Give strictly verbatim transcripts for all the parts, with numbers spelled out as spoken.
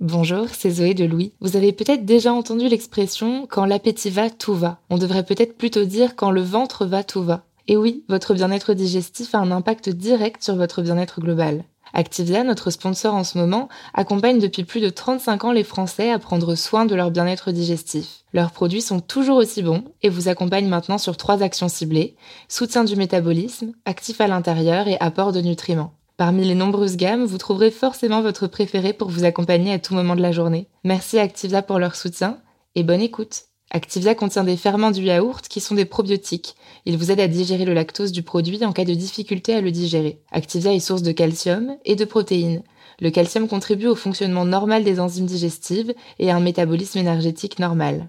Bonjour, c'est Zoé de Louis. Vous avez peut-être déjà entendu l'expression « quand l'appétit va, tout va ». On devrait peut-être plutôt dire « quand le ventre va, tout va ». Et oui, votre bien-être digestif a un impact direct sur votre bien-être global. Activia, notre sponsor en ce moment, accompagne depuis plus de trente-cinq ans les Français à prendre soin de leur bien-être digestif. Leurs produits sont toujours aussi bons et vous accompagnent maintenant sur trois actions ciblées : soutien du métabolisme, actif à l'intérieur et apport de nutriments. Parmi les nombreuses gammes, vous trouverez forcément votre préféré pour vous accompagner à tout moment de la journée. Merci à Activia pour leur soutien et bonne écoute. Activia contient des ferments du yaourt qui sont des probiotiques. Ils vous aident à digérer le lactose du produit en cas de difficulté à le digérer. Activia est source de calcium et de protéines. Le calcium contribue au fonctionnement normal des enzymes digestives et à un métabolisme énergétique normal.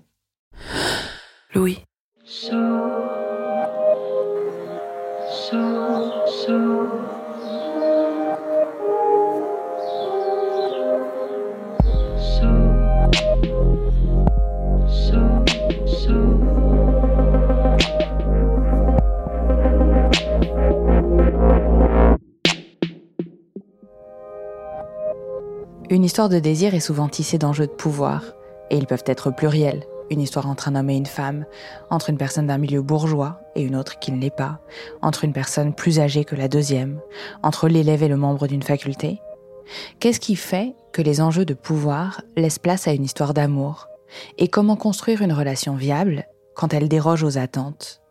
Louis. So, so, so. Une histoire de désir est souvent tissée d'enjeux de pouvoir, et ils peuvent être pluriels. Une histoire entre un homme et une femme, entre une personne d'un milieu bourgeois et une autre qui ne l'est pas, entre une personne plus âgée que la deuxième, entre l'élève et le membre d'une faculté. Qu'est-ce qui fait que les enjeux de pouvoir laissent place à une histoire d'amour ? Et comment construire une relation viable quand elle déroge aux attentes ?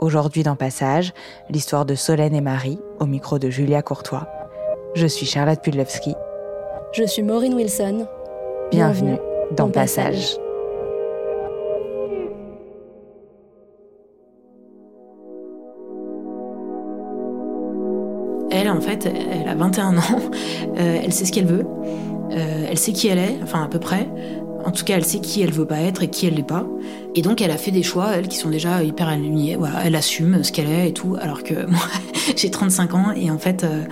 Aujourd'hui dans Passage, l'histoire de Solène et Marie, au micro de Julia Courtois. Je suis Charlotte Pudlowski. Je suis Maureen Wilson. Bienvenue dans, dans Passage. Passage. Elle, en fait, elle a vingt et un ans. Euh, elle sait ce qu'elle veut. Euh, elle sait qui elle est, enfin à peu près. En tout cas, elle sait qui elle veut pas être et qui elle l'est pas. Et donc, elle a fait des choix, elle, qui sont déjà hyper alignés. Voilà, elle assume ce qu'elle est et tout. Alors que moi, j'ai trente-cinq ans et en fait... Euh,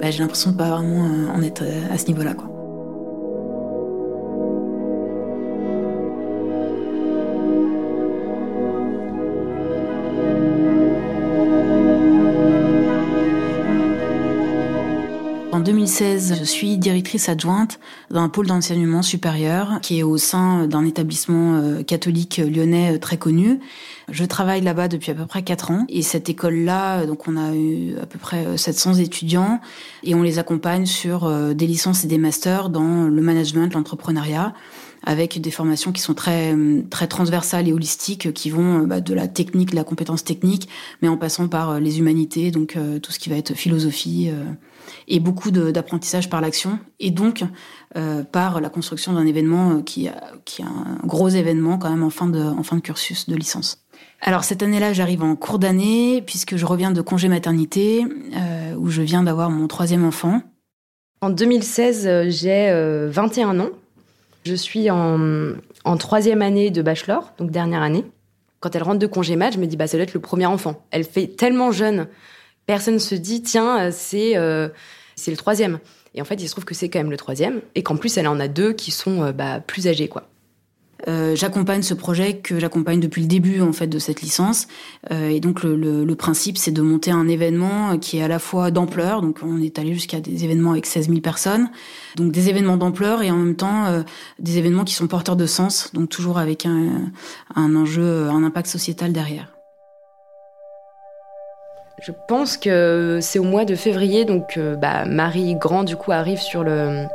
Bah, j'ai l'impression de pas vraiment en être à ce niveau-là, quoi. En deux mille seize, je suis directrice adjointe d'un pôle d'enseignement supérieur qui est au sein d'un établissement catholique lyonnais très connu. Je travaille là-bas depuis à peu près quatre ans et cette école-là, donc on a eu à peu près sept cents étudiants et on les accompagne sur des licences et des masters dans le management, l'entrepreneuriat, avec des formations qui sont très très transversales et holistiques, qui vont bah, de la technique, de la compétence technique, mais en passant par les humanités, donc euh, tout ce qui va être philosophie, euh, et beaucoup de, d'apprentissage par l'action, et donc euh, par la construction d'un événement qui qui est un gros événement quand même en fin de en fin de cursus de licence. Alors cette année-là, j'arrive en cours d'année, puisque je reviens de congé maternité, euh, où je viens d'avoir mon troisième enfant. En deux mille seize, j'ai euh, vingt et un ans. Je suis en, en troisième année de bachelor, donc dernière année. Quand elle rentre de congé mat, je me dis, bah, ça doit être le premier enfant. Elle fait tellement jeune, personne se dit, tiens, c'est, euh, c'est le troisième. Et en fait, il se trouve que c'est quand même le troisième, et qu'en plus, elle en a deux qui sont euh, bah, plus âgés, quoi. Euh, j'accompagne ce projet que j'accompagne depuis le début en fait de cette licence euh, et donc le, le, le principe c'est de monter un événement qui est à la fois d'ampleur, donc on est allé jusqu'à des événements avec seize mille personnes, donc des événements d'ampleur et en même temps euh, des événements qui sont porteurs de sens, donc toujours avec un, un enjeu, un impact sociétal derrière. Je pense que c'est au mois de février, donc euh, bah, Marie Grand du coup arrive sur le...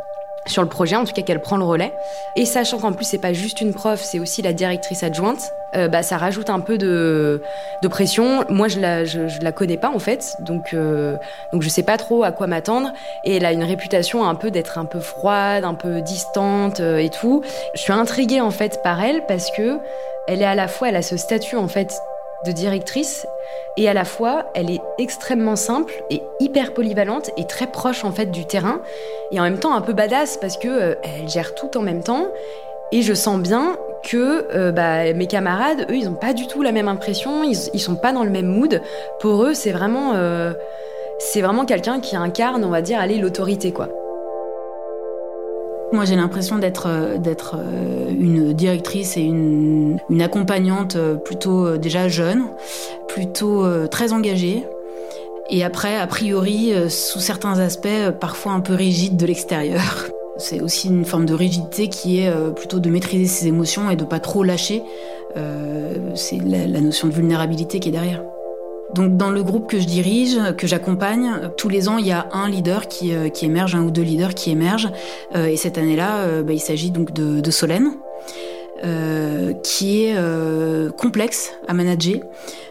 sur le projet, en tout cas qu'elle prend le relais. Et sachant qu'en plus, c'est pas juste une prof, c'est aussi la directrice adjointe, euh, bah, ça rajoute un peu de, de pression. Moi, je la, je, je la connais pas, en fait, donc, euh, donc je sais pas trop à quoi m'attendre. Et elle a une réputation un peu d'être un peu froide, un peu distante euh, et tout. Je suis intriguée, en fait, par elle, parce que elle est à la fois, elle a ce statut, en fait, de directrice, et à la fois, elle est extrêmement simple et hyper polyvalente et très proche en fait du terrain, et en même temps un peu badass parce que euh, elle gère tout en même temps. Et je sens bien que euh, bah, mes camarades, eux, ils n'ont pas du tout la même impression, ils ne sont pas dans le même mood. Pour eux, c'est vraiment, euh, c'est vraiment quelqu'un qui incarne, on va dire, allez, l'autorité, quoi. Moi, j'ai l'impression d'être, d'être une directrice et une, une accompagnante plutôt déjà jeune, plutôt très engagée. Et après, a priori, sous certains aspects, parfois un peu rigide de l'extérieur. C'est aussi une forme de rigidité qui est plutôt de maîtriser ses émotions et de pas trop lâcher. C'est la notion de vulnérabilité qui est derrière. Donc dans le groupe que je dirige, que j'accompagne, tous les ans il y a un leader qui, qui émerge, un ou deux leaders qui émergent. Euh, et cette année-là, euh, bah, il s'agit donc de, de Solène, euh, qui est euh, complexe à manager,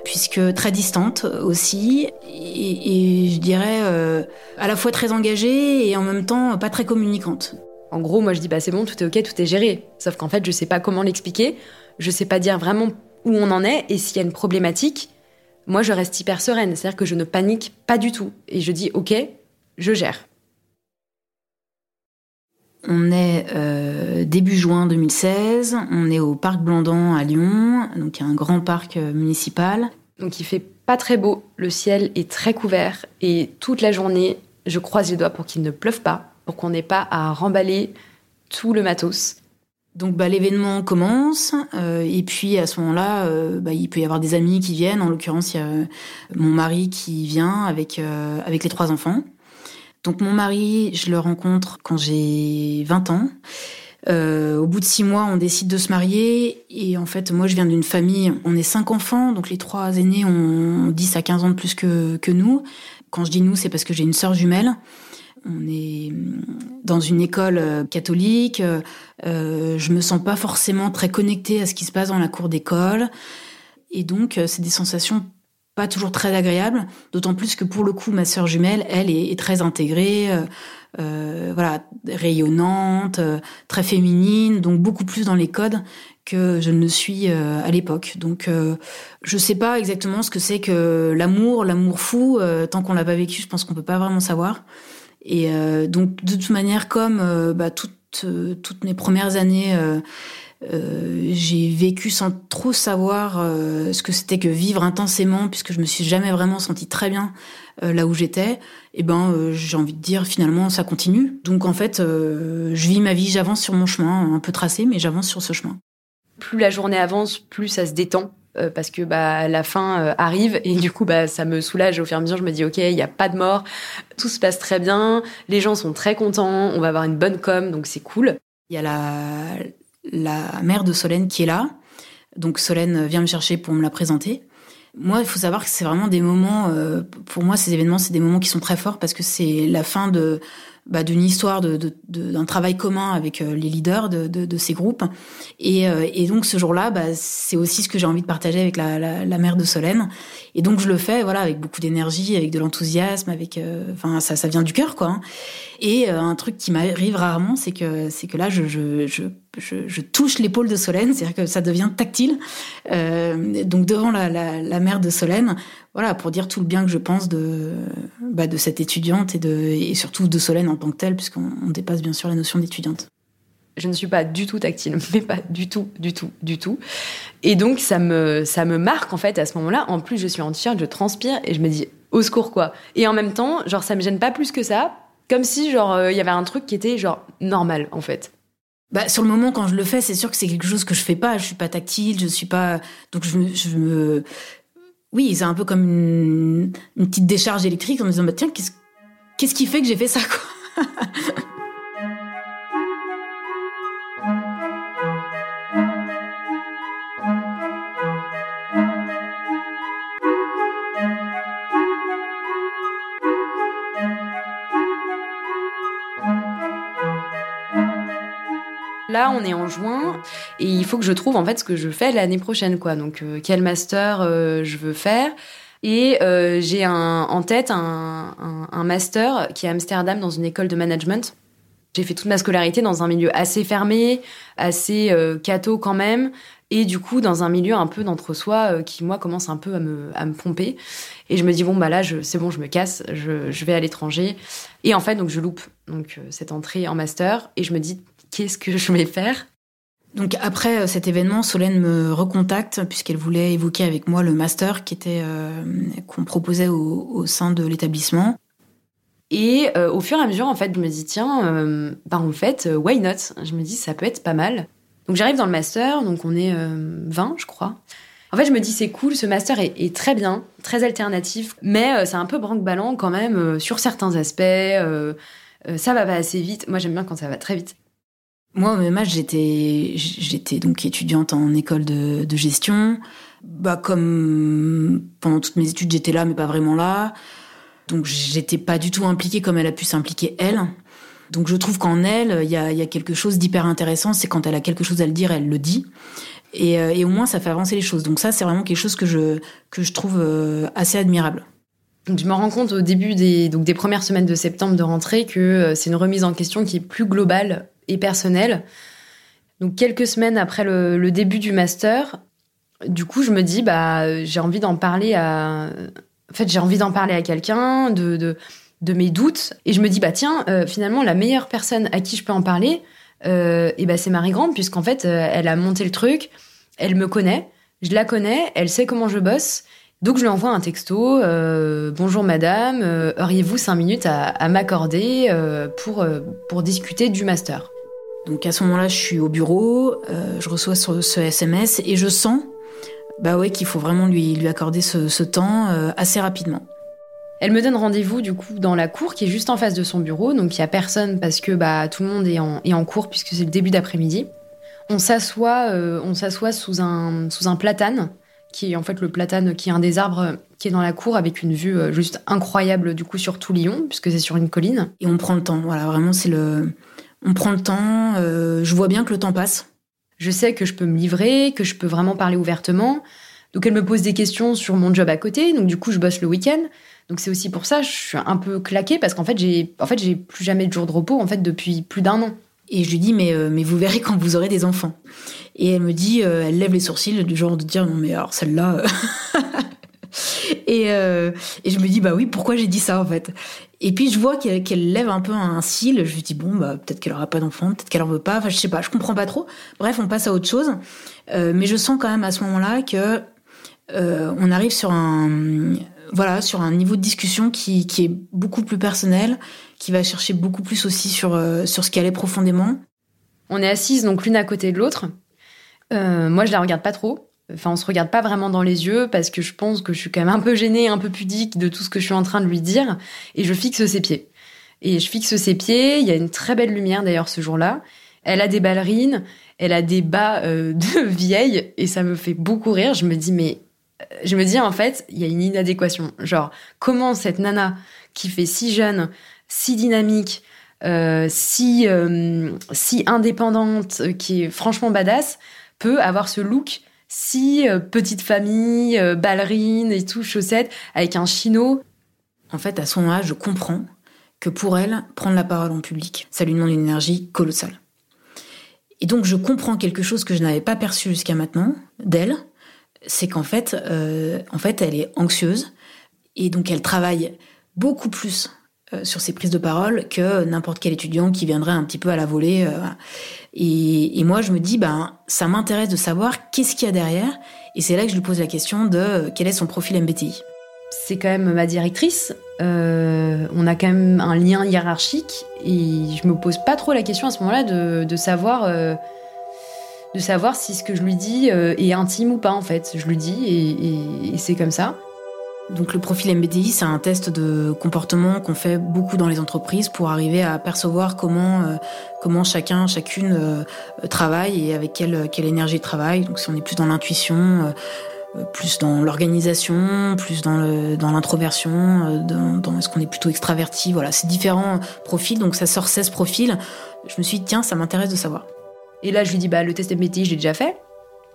puisque très distante aussi, et, et je dirais euh, à la fois très engagée et en même temps pas très communicante. En gros, moi je dis bah c'est bon, tout est ok, tout est géré. Sauf qu'en fait je sais pas comment l'expliquer, je sais pas dire vraiment où on en est et s'il y a une problématique. Moi, je reste hyper sereine, c'est-à-dire que je ne panique pas du tout. Et je dis, OK, je gère. On est euh, début juin deux mille seize, on est au parc Blandan à Lyon, donc il y a un grand parc municipal. Donc il fait pas très beau, le ciel est très couvert, et toute la journée, je croise les doigts pour qu'il ne pleuve pas, pour qu'on n'ait pas à remballer tout le matos. Donc bah, l'événement commence, euh, et puis à ce moment-là, euh, bah, il peut y avoir des amis qui viennent. En l'occurrence, il y a euh, mon mari qui vient avec, euh, avec les trois enfants. Donc mon mari, je le rencontre quand j'ai vingt ans. Euh, au bout de six mois, on décide de se marier. Et en fait, moi, je viens d'une famille, on est cinq enfants, donc les trois aînés ont dix à quinze ans de plus que, que nous. Quand je dis « nous », c'est parce que j'ai une sœur jumelle. On est dans une école catholique, euh, je me sens pas forcément très connectée à ce qui se passe dans la cour d'école. Et donc, c'est des sensations pas toujours très agréables, d'autant plus que pour le coup, ma sœur jumelle, elle, est, est très intégrée, euh, voilà, rayonnante, très féminine, donc beaucoup plus dans les codes que je ne le suis euh, à l'époque. Donc, euh, je sais pas exactement ce que c'est que l'amour, l'amour fou, euh, tant qu'on l'a pas vécu, je pense qu'on peut pas vraiment savoir. Et euh, donc, de toute manière, comme euh, bah, toutes, euh, toutes mes premières années, euh, euh, j'ai vécu sans trop savoir euh, ce que c'était que vivre intensément, puisque je me suis jamais vraiment sentie très bien euh, là où j'étais. Et ben, euh, j'ai envie de dire, finalement, ça continue. Donc, en fait, euh, je vis ma vie, j'avance sur mon chemin, un peu tracé, mais j'avance sur ce chemin. Plus la journée avance, plus ça se détend. Euh, parce que bah la fin euh, arrive et du coup bah ça me soulage au fur et à mesure. Je me dis ok, il y a pas de mort, tout se passe très bien, les gens sont très contents, on va avoir une bonne com, donc c'est cool. Il y a la la mère de Solène qui est là, donc Solène vient me chercher pour me la présenter. Moi, il faut savoir que c'est vraiment des moments, euh, pour moi ces événements, c'est des moments qui sont très forts parce que c'est la fin de bah d'une histoire de, de, de d'un travail commun avec les leaders de de, de ces groupes et euh, et donc ce jour-là bah c'est aussi ce que j'ai envie de partager avec la, la la mère de Solène et donc je le fais voilà avec beaucoup d'énergie, avec de l'enthousiasme, avec enfin euh, ça ça vient du cœur quoi hein. Et euh, un truc qui m'arrive rarement c'est que c'est que là je je je je, je touche l'épaule de Solène, c'est-à-dire que ça devient tactile euh, donc devant la la la mère de Solène voilà pour dire tout le bien que je pense de bah de cette étudiante et de et surtout de Solène en tant que telle, puisqu'on on dépasse bien sûr la notion d'étudiante. Je ne suis pas du tout tactile, mais pas du tout, du tout, du tout. Et donc, ça me, ça me marque, en fait, à ce moment-là. En plus, je suis en t-shirt, je transpire, et je me dis, au secours, quoi. Et en même temps, genre, ça me gêne pas plus que ça, comme si, genre, il euh, y avait un truc qui était, genre, normal, en fait. Bah, sur le moment, quand je le fais, c'est sûr que c'est quelque chose que je fais pas. Je suis pas tactile, je suis pas... Donc, je me... Je me... Oui, c'est un peu comme une, une petite décharge électrique, en me disant, bah, tiens, qu'est-ce, qu'est-ce qui fait que j'ai fait ça, quoi. Là, on est en juin et il faut que je trouve en fait ce que je fais l'année prochaine, quoi. Donc, euh, quel master euh, je veux faire. Et euh, j'ai un, en tête un, un, un master qui est à Amsterdam dans une école de management. J'ai fait toute ma scolarité dans un milieu assez fermé, assez euh, catho quand même, et du coup dans un milieu un peu d'entre-soi euh, qui, moi, commence un peu à me, à me pomper. Et je me dis, bon, bah là, je, c'est bon, je me casse, je, je vais à l'étranger. Et en fait, donc je loupe donc, cette entrée en master, et je me dis, qu'est-ce que je vais faire ? Donc après cet événement, Solène me recontacte puisqu'elle voulait évoquer avec moi le master qui était, euh, qu'on proposait au, au sein de l'établissement. Et euh, au fur et à mesure, en fait, je me dis, tiens, euh, bah en fait, why not ? Je me dis, ça peut être pas mal. Donc j'arrive dans le master, donc on est euh, vingt, je crois. En fait, je me dis, c'est cool, ce master est, est très bien, très alternatif, mais euh, c'est un peu branque-ballant quand même euh, sur certains aspects. Euh, euh, ça va pas assez vite. Moi, j'aime bien quand ça va très vite. Moi, au même âge, j'étais, j'étais donc étudiante en école de, de gestion. Bah, comme pendant toutes mes études, j'étais là, mais pas vraiment là. Donc, j'étais pas du tout impliquée comme elle a pu s'impliquer, elle. Donc, je trouve qu'en elle, il y a, y a quelque chose d'hyper intéressant. C'est quand elle a quelque chose à le dire, elle le dit. Et, et au moins, ça fait avancer les choses. Donc ça, c'est vraiment quelque chose que je, que je trouve assez admirable. Donc, je me rends compte au début des, donc des premières semaines de septembre de rentrée que c'est une remise en question qui est plus globale et personnel. Donc quelques semaines après le, le début du master, du coup je me dis bah j'ai envie d'en parler à en fait j'ai envie d'en parler à quelqu'un de de, de mes doutes, et je me dis bah tiens euh, finalement la meilleure personne à qui je peux en parler euh, et bah c'est Marie Grand, puisqu'en fait euh, elle a monté le truc, elle me connaît, je la connais, elle sait comment je bosse. Donc je lui envoie un texto euh, « Bonjour madame, euh, auriez-vous cinq minutes à, à m'accorder euh, pour, euh, pour discuter du master ?» Donc à ce moment-là, je suis au bureau, euh, je reçois ce, ce S M S et je sens bah ouais, qu'il faut vraiment lui, lui accorder ce, ce temps euh, assez rapidement. Elle me donne rendez-vous du coup dans la cour qui est juste en face de son bureau, donc il n'y a personne parce que bah, tout le monde est en, est en cours puisque c'est le début d'après-midi. On s'assoit, euh, on s'assoit sous un, sous un platane, qui est en fait le platane, qui est un des arbres qui est dans la cour, avec une vue juste incroyable du coup sur tout Lyon, puisque c'est sur une colline. Et on prend le temps, voilà, vraiment c'est le... On prend le temps, euh, je vois bien que le temps passe. Je sais que je peux me livrer, que je peux vraiment parler ouvertement. Donc elle me pose des questions sur mon job à côté, donc du coup je bosse le week-end. Donc c'est aussi pour ça, je suis un peu claquée, parce qu'en fait j'ai, en fait, j'ai plus jamais de jour de repos en fait, depuis plus d'un an. Et je lui dis, mais, euh, mais vous verrez quand vous aurez des enfants. Et elle me dit, euh, elle lève les sourcils, du genre de dire, non mais alors celle-là... Euh... et, euh, et je me dis, bah oui, pourquoi j'ai dit ça en fait ? Et puis je vois qu'elle, qu'elle lève un peu un cil, je lui dis, bon, bah peut-être qu'elle aura pas d'enfant, peut-être qu'elle en veut pas, enfin je sais pas, je comprends pas trop. Bref, on passe à autre chose. Euh, mais je sens quand même à ce moment-là que euh, on arrive sur un... Voilà, sur un niveau de discussion qui, qui est beaucoup plus personnel, qui va chercher beaucoup plus aussi sur, euh, sur ce qu'elle est profondément. On est assises donc l'une à côté de l'autre. Euh, moi, je la regarde pas trop. Enfin, on se regarde pas vraiment dans les yeux parce que je pense que je suis quand même un peu gênée, un peu pudique de tout ce que je suis en train de lui dire. Et je fixe ses pieds. Et je fixe ses pieds. Il y a une très belle lumière d'ailleurs ce jour-là. Elle a des ballerines, elle a des bas euh, de vieille et ça me fait beaucoup rire. Je me dis mais... Je me dis, en fait, il y a une inadéquation. Genre, comment cette nana qui fait si jeune, si dynamique, euh, si, euh, si indépendante, qui est franchement badass, peut avoir ce look si euh, petite famille, euh, ballerine et tout, chaussettes, avec un chino. En fait, à son âge, je comprends que pour elle, prendre la parole en public, ça lui demande une énergie colossale. Et donc, je comprends quelque chose que je n'avais pas perçu jusqu'à maintenant d'elle, c'est qu'en fait, euh, en fait, elle est anxieuse et donc elle travaille beaucoup plus euh, sur ses prises de parole que n'importe quel étudiant qui viendrait un petit peu à la volée. Euh, voilà. et, et moi, je me dis, ben, ça m'intéresse de savoir qu'est-ce qu'il y a derrière. Et c'est là que je lui pose la question de euh, quel est son profil M B T I. C'est quand même ma directrice. Euh, on a quand même un lien hiérarchique et je me pose pas trop la question à ce moment-là de, de savoir... Euh, de savoir si ce que je lui dis est intime ou pas, en fait. Je lui dis et, et, et c'est comme ça. Donc le profil M B T I, c'est un test de comportement qu'on fait beaucoup dans les entreprises pour arriver à percevoir comment, euh, comment chacun, chacune euh, travaille et avec quelle, quelle énergie travaille. Donc si on est plus dans l'intuition, euh, plus dans l'organisation, plus dans, le, dans l'introversion, dans, dans est-ce qu'on est plutôt extraverti, voilà, c'est différents profils, donc ça sort seize profils. Je me suis dit, tiens, ça m'intéresse de savoir. Et là, je lui dis, bah, le test M B T I, je l'ai déjà fait.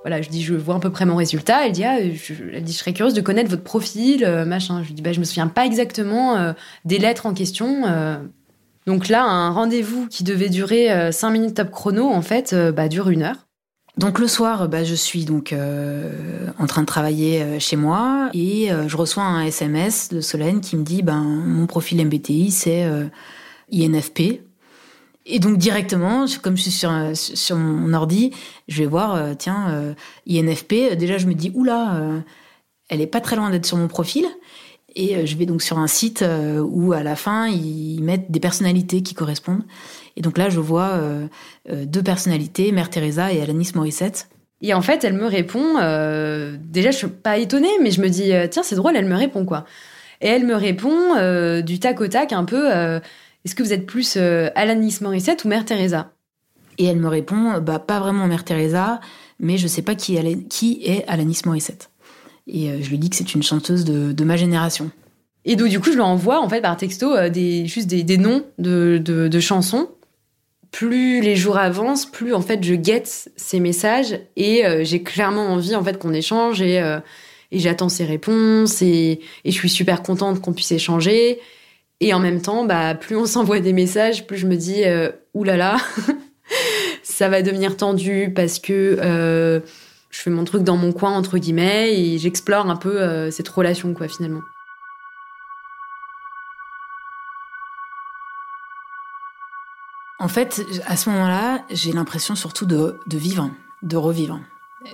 Voilà, je dis, je vois à peu près mon résultat. Elle dit, ah, je, elle dit, je serais curieuse de connaître votre profil, euh, machin. Je lui dis, bah, je me souviens pas exactement euh, des lettres en question. Euh. Donc là, un rendez-vous qui devait durer cinq minutes top chrono, en fait, bah, dure une heure. Donc le soir, bah, je suis donc euh, en train de travailler chez moi et euh, je reçois un S M S de Solène qui me dit ben, mon profil M B T I, c'est euh, I N F P. Et donc directement, comme je suis sur, sur mon ordi, je vais voir, euh, tiens, euh, I N F P. Déjà, je me dis, oula, euh, elle est pas très loin d'être sur mon profil. Et je vais donc sur un site où, à la fin, ils mettent des personnalités qui correspondent. Et donc là, je vois deux personnalités, Mère Teresa et Alanis Morissette. Et en fait, elle me répond... Euh, déjà, je suis pas étonnée, mais je me dis, tiens, c'est drôle, elle me répond, quoi. Et elle me répond euh, du tac au tac, un peu, euh, est-ce que vous êtes plus euh, Alanis Morissette ou Mère Teresa ? Et elle me répond, bah, pas vraiment Mère Teresa, mais je sais pas qui est Alanis Morissette. Et je lui dis que c'est une chanteuse de, de ma génération. Et donc, du coup, je lui envoie, en fait, par texto, des, juste des, des noms de, de, de chansons. Plus les jours avancent, plus, en fait, je guette ces messages. Et euh, j'ai clairement envie, en fait, qu'on échange. Et, euh, et j'attends ses réponses. Et, et je suis super contente qu'on puisse échanger. Et en même temps, bah, plus on s'envoie des messages, plus je me dis euh, « Oulala, ça va devenir tendu parce que... Euh, » Je fais mon truc dans mon coin, entre guillemets, et j'explore un peu euh, cette relation, quoi, finalement. En fait, à ce moment-là, j'ai l'impression surtout de, de vivre, de revivre.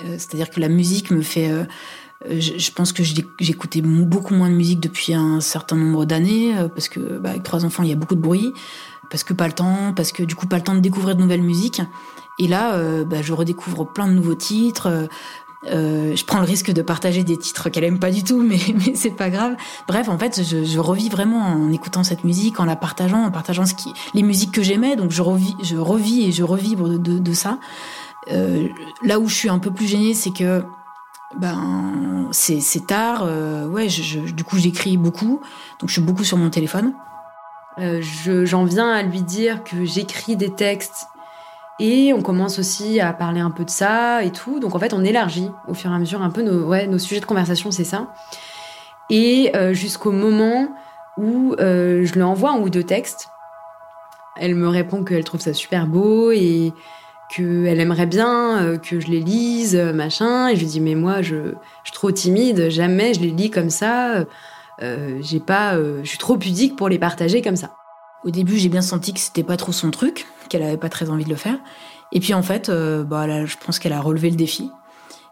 Euh, c'est-à-dire que la musique me fait... Euh, je, je pense que j'écoutais beaucoup moins de musique depuis un certain nombre d'années, euh, parce que bah, avec trois enfants, il y a beaucoup de bruit, parce que pas le temps, parce que du coup, pas le temps de découvrir de nouvelles musiques. Et là, euh, bah, je redécouvre plein de nouveaux titres. Euh, je prends le risque de partager des titres qu'elle aime pas du tout, mais, mais c'est pas grave. Bref, en fait, je, je revis vraiment en écoutant cette musique, en la partageant, en partageant ce qui, les musiques que j'aimais. Donc, je revis, je revis et je revibre de, de, de ça. Euh, là où je suis un peu plus gênée, c'est que ben c'est, c'est tard. Euh, ouais, je, je, du coup, j'écris beaucoup, donc je suis beaucoup sur mon téléphone. Euh, je, j'en viens à lui dire que j'écris des textes. Et on commence aussi à parler un peu de ça et tout. Donc, en fait, on élargit au fur et à mesure un peu nos, ouais, nos sujets de conversation, c'est ça. Et euh, jusqu'au moment où euh, je lui envoie un ou deux textes. Elle me répond qu'elle trouve ça super beau et qu'elle aimerait bien euh, que je les lise, machin. Et je lui dis, mais moi, je, je suis trop timide. Jamais je les lis comme ça. Euh, j'ai pas, euh, je suis trop pudique pour les partager comme ça. Au début, j'ai bien senti que c'était pas trop son truc, qu'elle avait pas très envie de le faire. Et puis en fait, euh, bah, là, je pense qu'elle a relevé le défi.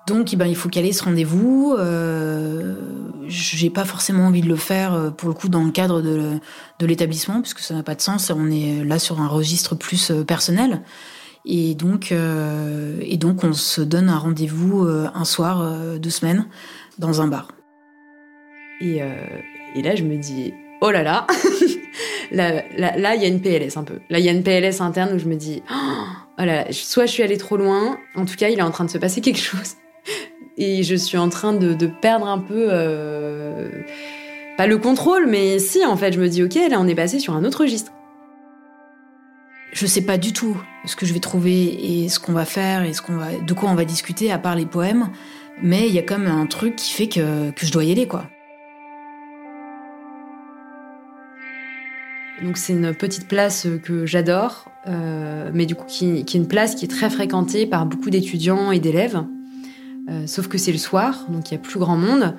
Donc, eh ben, il faut caler ce rendez-vous. Euh, j'ai pas forcément envie de le faire pour le coup dans le cadre de, de l'établissement, parce que ça n'a pas de sens. On est là sur un registre plus personnel. Et donc, euh, et donc, on se donne un rendez-vous euh, un soir euh, de semaine dans un bar. Et, euh, et là, je me dis, oh là là. Là, là, là, il y a une P L S un peu. Là, il y a une P L S interne où je me dis, oh là là, soit je suis allée trop loin, en tout cas, il est en train de se passer quelque chose. Et je suis en train de, de perdre un peu, euh, pas le contrôle, mais si, en fait, je me dis, ok, là, on est passé sur un autre registre. Je sais pas du tout ce que je vais trouver et ce qu'on va faire et ce qu'on va, de quoi on va discuter, à part les poèmes, mais il y a quand même un truc qui fait que, que je dois y aller, quoi. Donc c'est une petite place que j'adore, euh, mais du coup qui, qui est une place qui est très fréquentée par beaucoup d'étudiants et d'élèves. Euh, sauf que c'est le soir, donc il y a plus grand monde.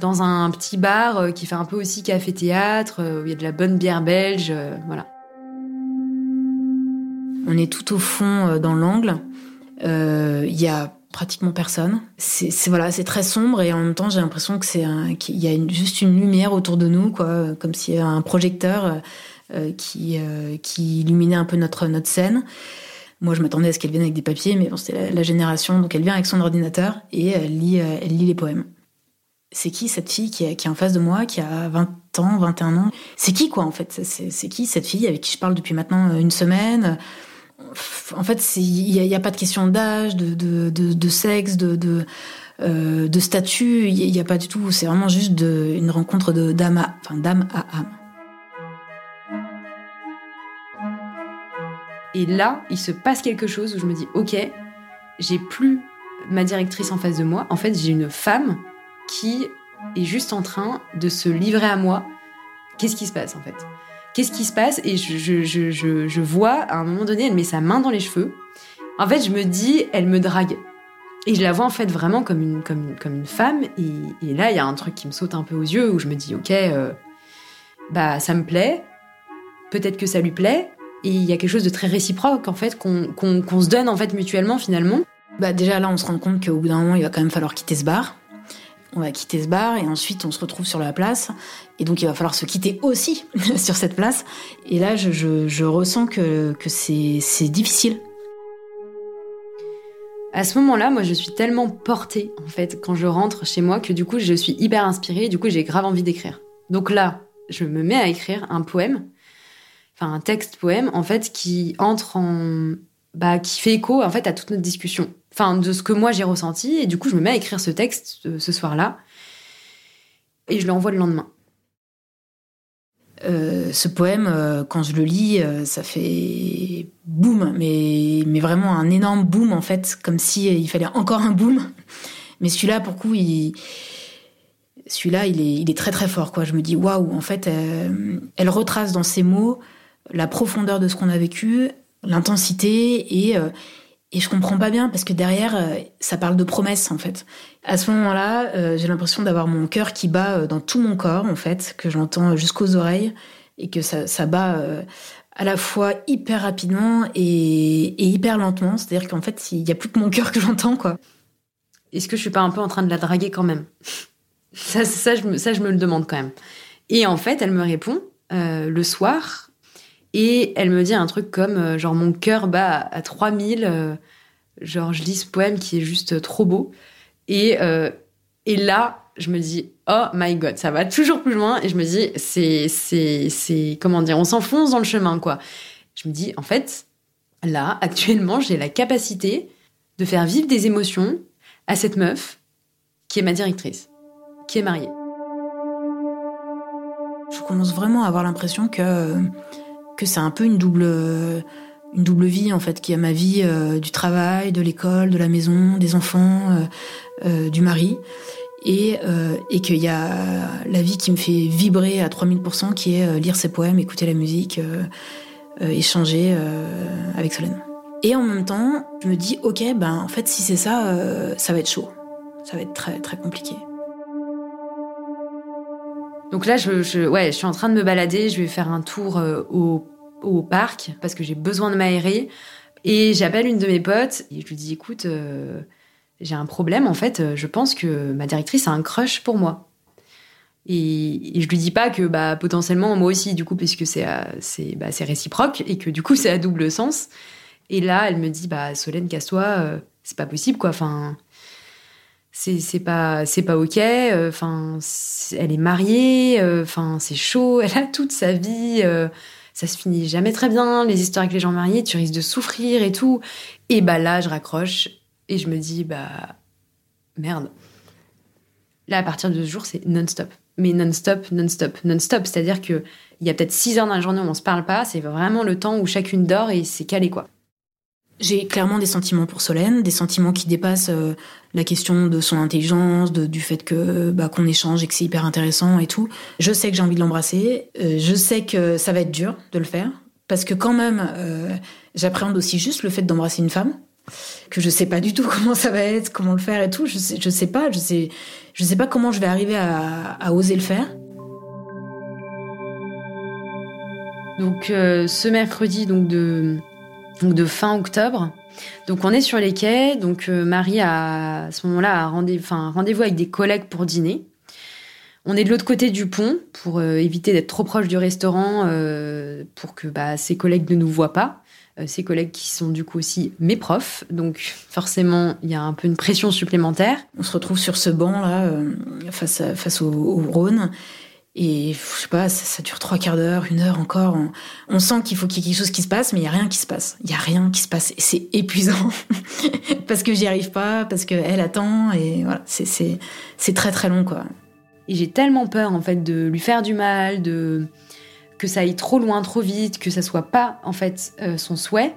Dans un petit bar euh, qui fait un peu aussi café-théâtre, euh, où il y a de la bonne bière belge, euh, voilà. On est tout au fond euh, dans l'angle. Euh, y a pratiquement personne. C'est, c'est, voilà, c'est très sombre et en même temps, j'ai l'impression que c'est un, qu'il y a une, juste une lumière autour de nous, quoi, comme s'il y avait un projecteur euh, qui, euh, qui illuminait un peu notre, notre scène. Moi, je m'attendais à ce qu'elle vienne avec des papiers, mais bon, c'était la, la génération, donc elle vient avec son ordinateur et elle lit, euh, elle lit les poèmes. C'est qui cette fille qui est, qui est en face de moi, qui a vingt ans, vingt et un ans ? C'est qui, quoi, en fait ? C'est, c'est qui cette fille avec qui je parle depuis maintenant une semaine ? En fait, il n'y a, a pas de question d'âge, de, de, de, de sexe, de, de, euh, de statut. Il n'y a, a pas du tout. C'est vraiment juste de, une rencontre de, d'âme, à, enfin, d'âme à âme. Et là, il se passe quelque chose où je me dis, ok, j'ai plus ma directrice en face de moi. En fait, j'ai une femme qui est juste en train de se livrer à moi. Qu'est-ce qui se passe, en fait ? qu'est-ce qui se passe ? Et je, je, je, je, je vois, à un moment donné, elle met sa main dans les cheveux. En fait, je me dis, elle me drague. Et je la vois en fait vraiment comme une, comme une, comme une femme. Et, et là, il y a un truc qui me saute un peu aux yeux, où je me dis, ok, euh, bah, ça me plaît, peut-être que ça lui plaît. Et il y a quelque chose de très réciproque, en fait, qu'on, qu'on, qu'on se donne en fait, mutuellement, finalement. Bah, déjà, là, on se rend compte qu'au bout d'un moment, il va quand même falloir quitter ce bar. On va quitter ce bar et ensuite on se retrouve sur la place. Et donc il va falloir se quitter aussi sur cette place. Et là, je, je, je ressens que, que c'est, c'est difficile. À ce moment-là, moi, je suis tellement portée, en fait, quand je rentre chez moi, que du coup, je suis hyper inspirée et du coup, j'ai grave envie d'écrire. Donc là, je me mets à écrire un poème, enfin un texte-poème, en fait, qui entre en... Bah, qui fait écho, en fait, à toute notre discussion. Enfin, de ce que moi, j'ai ressenti. Et du coup, je me mets à écrire ce texte euh, ce soir-là. Et je l'envoie le lendemain. Euh, ce poème, euh, quand je le lis, euh, ça fait boum. Mais, mais vraiment un énorme boum, en fait. Comme si il fallait encore un boum. Mais celui-là, pour coup, il... Celui-là, il est, il est très, très fort, quoi. Je me dis, waouh, en fait, euh, elle retrace dans ses mots la profondeur de ce qu'on a vécu, l'intensité, et... Euh, Et je comprends pas bien, parce que derrière, ça parle de promesses, en fait. À ce moment-là, euh, j'ai l'impression d'avoir mon cœur qui bat dans tout mon corps, en fait, que j'entends jusqu'aux oreilles, et que ça, ça bat euh, à la fois hyper rapidement et, et hyper lentement. C'est-à-dire qu'en fait, il y a plus que mon cœur que j'entends, quoi. Est-ce que je suis pas un peu en train de la draguer quand même ? ça, ça, je me, ça, je me le demande quand même. Et en fait, elle me répond euh, le soir... Et elle me dit un truc comme, euh, genre, mon cœur bat à trois mille, euh, genre, je lis ce poème qui est juste trop beau. Et, euh, et là, je me dis, oh my god, ça va toujours plus loin. Et je me dis, c'est, c'est, c'est, comment dire, on s'enfonce dans le chemin, quoi. Je me dis, en fait, là, actuellement, j'ai la capacité de faire vivre des émotions à cette meuf qui est ma directrice, qui est mariée. Je commence vraiment à avoir l'impression que... que c'est un peu une double, une double vie, en fait, qui a ma vie euh, du travail, de l'école, de la maison, des enfants, euh, euh, du mari. Et, euh, et qu'il y a la vie qui me fait vibrer à trois mille pour cent, qui est euh, lire ses poèmes, écouter la musique, euh, euh, échanger euh, avec Solène. Et en même temps, je me dis, ok, ben, en fait, si c'est ça, euh, ça va être chaud. Ça va être très, très compliqué. Donc là, je, je, ouais, je suis en train de me balader. Je vais faire un tour euh, au, au parc parce que j'ai besoin de m'aérer. Et j'appelle une de mes potes et je lui dis, écoute, euh, j'ai un problème. En fait, je pense que ma directrice a un crush pour moi. Et, et je lui dis pas que bah, potentiellement, moi aussi, du coup, puisque c'est, à, c'est, bah, c'est réciproque et que du coup, c'est à double sens. Et là, elle me dit, bah, Solène, casse-toi, euh, c'est pas possible, quoi. Enfin... C'est, c'est pas c'est pas ok, enfin euh, elle est mariée, enfin euh, c'est chaud, elle a toute sa vie, euh, ça se finit jamais très bien, les histoires avec les gens mariés, tu risques de souffrir et tout. Et bah là je raccroche et je me dis bah merde. Là à partir de ce jour c'est non-stop, mais non-stop, non-stop, non-stop, c'est-à-dire que il y a peut-être six heures dans la journée où on se parle pas, c'est vraiment le temps où chacune dort et c'est calé quoi. J'ai clairement des sentiments pour Solène, des sentiments qui dépassent euh, la question de son intelligence, de, du fait que bah, qu'on échange et que c'est hyper intéressant et tout. Je sais que j'ai envie de l'embrasser, euh, je sais que ça va être dur de le faire, parce que quand même, euh, j'appréhende aussi juste le fait d'embrasser une femme, que je sais pas du tout comment ça va être, comment le faire et tout, je sais, je sais pas, je sais, je sais pas comment je vais arriver à, à oser le faire. Donc euh, ce mercredi, donc de... Donc de fin octobre. Donc on est sur les quais. Donc euh, Marie a, à ce moment-là a rendez-vous, enfin, rendez-vous avec des collègues pour dîner. On est de l'autre côté du pont pour euh, éviter d'être trop proche du restaurant euh, pour que bah, ses collègues ne nous voient pas. Euh, ses collègues qui sont du coup aussi mes profs. Donc forcément, il y a un peu une pression supplémentaire. On se retrouve sur ce banc-là, euh, face, à, face au, au Rhône. Et je sais pas, ça, ça dure trois quarts d'heure, une heure encore. On, on sent qu'il faut qu'il y ait quelque chose qui se passe, mais il n'y a rien qui se passe. Il n'y a rien qui se passe. Et c'est épuisant. Parce que j'y arrive pas, parce qu'elle attend. Et voilà, c'est, c'est, c'est très très long, quoi. Et j'ai tellement peur, en fait, de lui faire du mal, de... que ça aille trop loin, trop vite, que ça soit pas, en fait, euh, son souhait,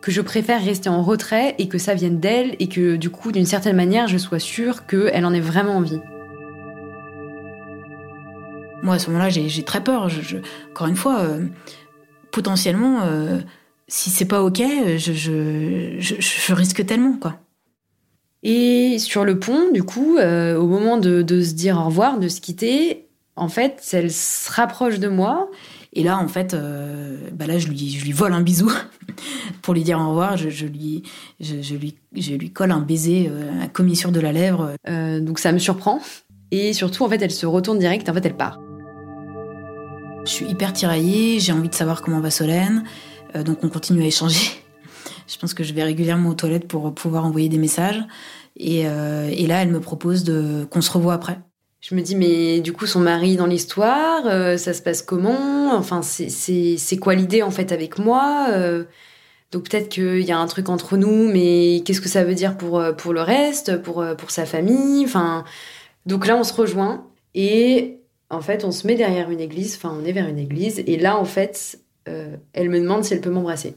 que je préfère rester en retrait et que ça vienne d'elle et que, du coup, d'une certaine manière, je sois sûre qu'elle en ait vraiment envie. moi, à ce moment-là, j'ai, j'ai très peur. Je, je, encore une fois, euh, potentiellement, euh, si c'est pas OK, je, je, je, je risque tellement, quoi. Et sur le pont, du coup, euh, au moment de, de se dire au revoir, de se quitter, en fait, elle se rapproche de moi. Et là, en fait, euh, bah là, je lui, je lui vole un bisou pour lui dire au revoir. Je, je lui, je, je lui, je lui colle un baiser, euh, la commissure de la lèvre. Euh, donc ça me surprend. Et surtout, en fait, elle se retourne direct. En fait, elle part. Je suis hyper tiraillée. J'ai envie de savoir comment va Solène. Euh, donc on continue à échanger. Je pense que je vais régulièrement aux toilettes pour pouvoir envoyer des messages. Et, euh, et là, elle me propose de, qu'on se revoie après. Je me dis, mais du coup, son mari dans l'histoire, euh, ça se passe comment ? Enfin, c'est, c'est, c'est quoi l'idée, en fait, avec moi ? euh, Donc peut-être qu'il y a un truc entre nous, mais qu'est-ce que ça veut dire pour, pour le reste, pour, pour sa famille ? Enfin, donc là, on se rejoint et, en fait, on se met derrière une église. Enfin, on est vers une église. Et là, en fait, euh, elle me demande si elle peut m'embrasser.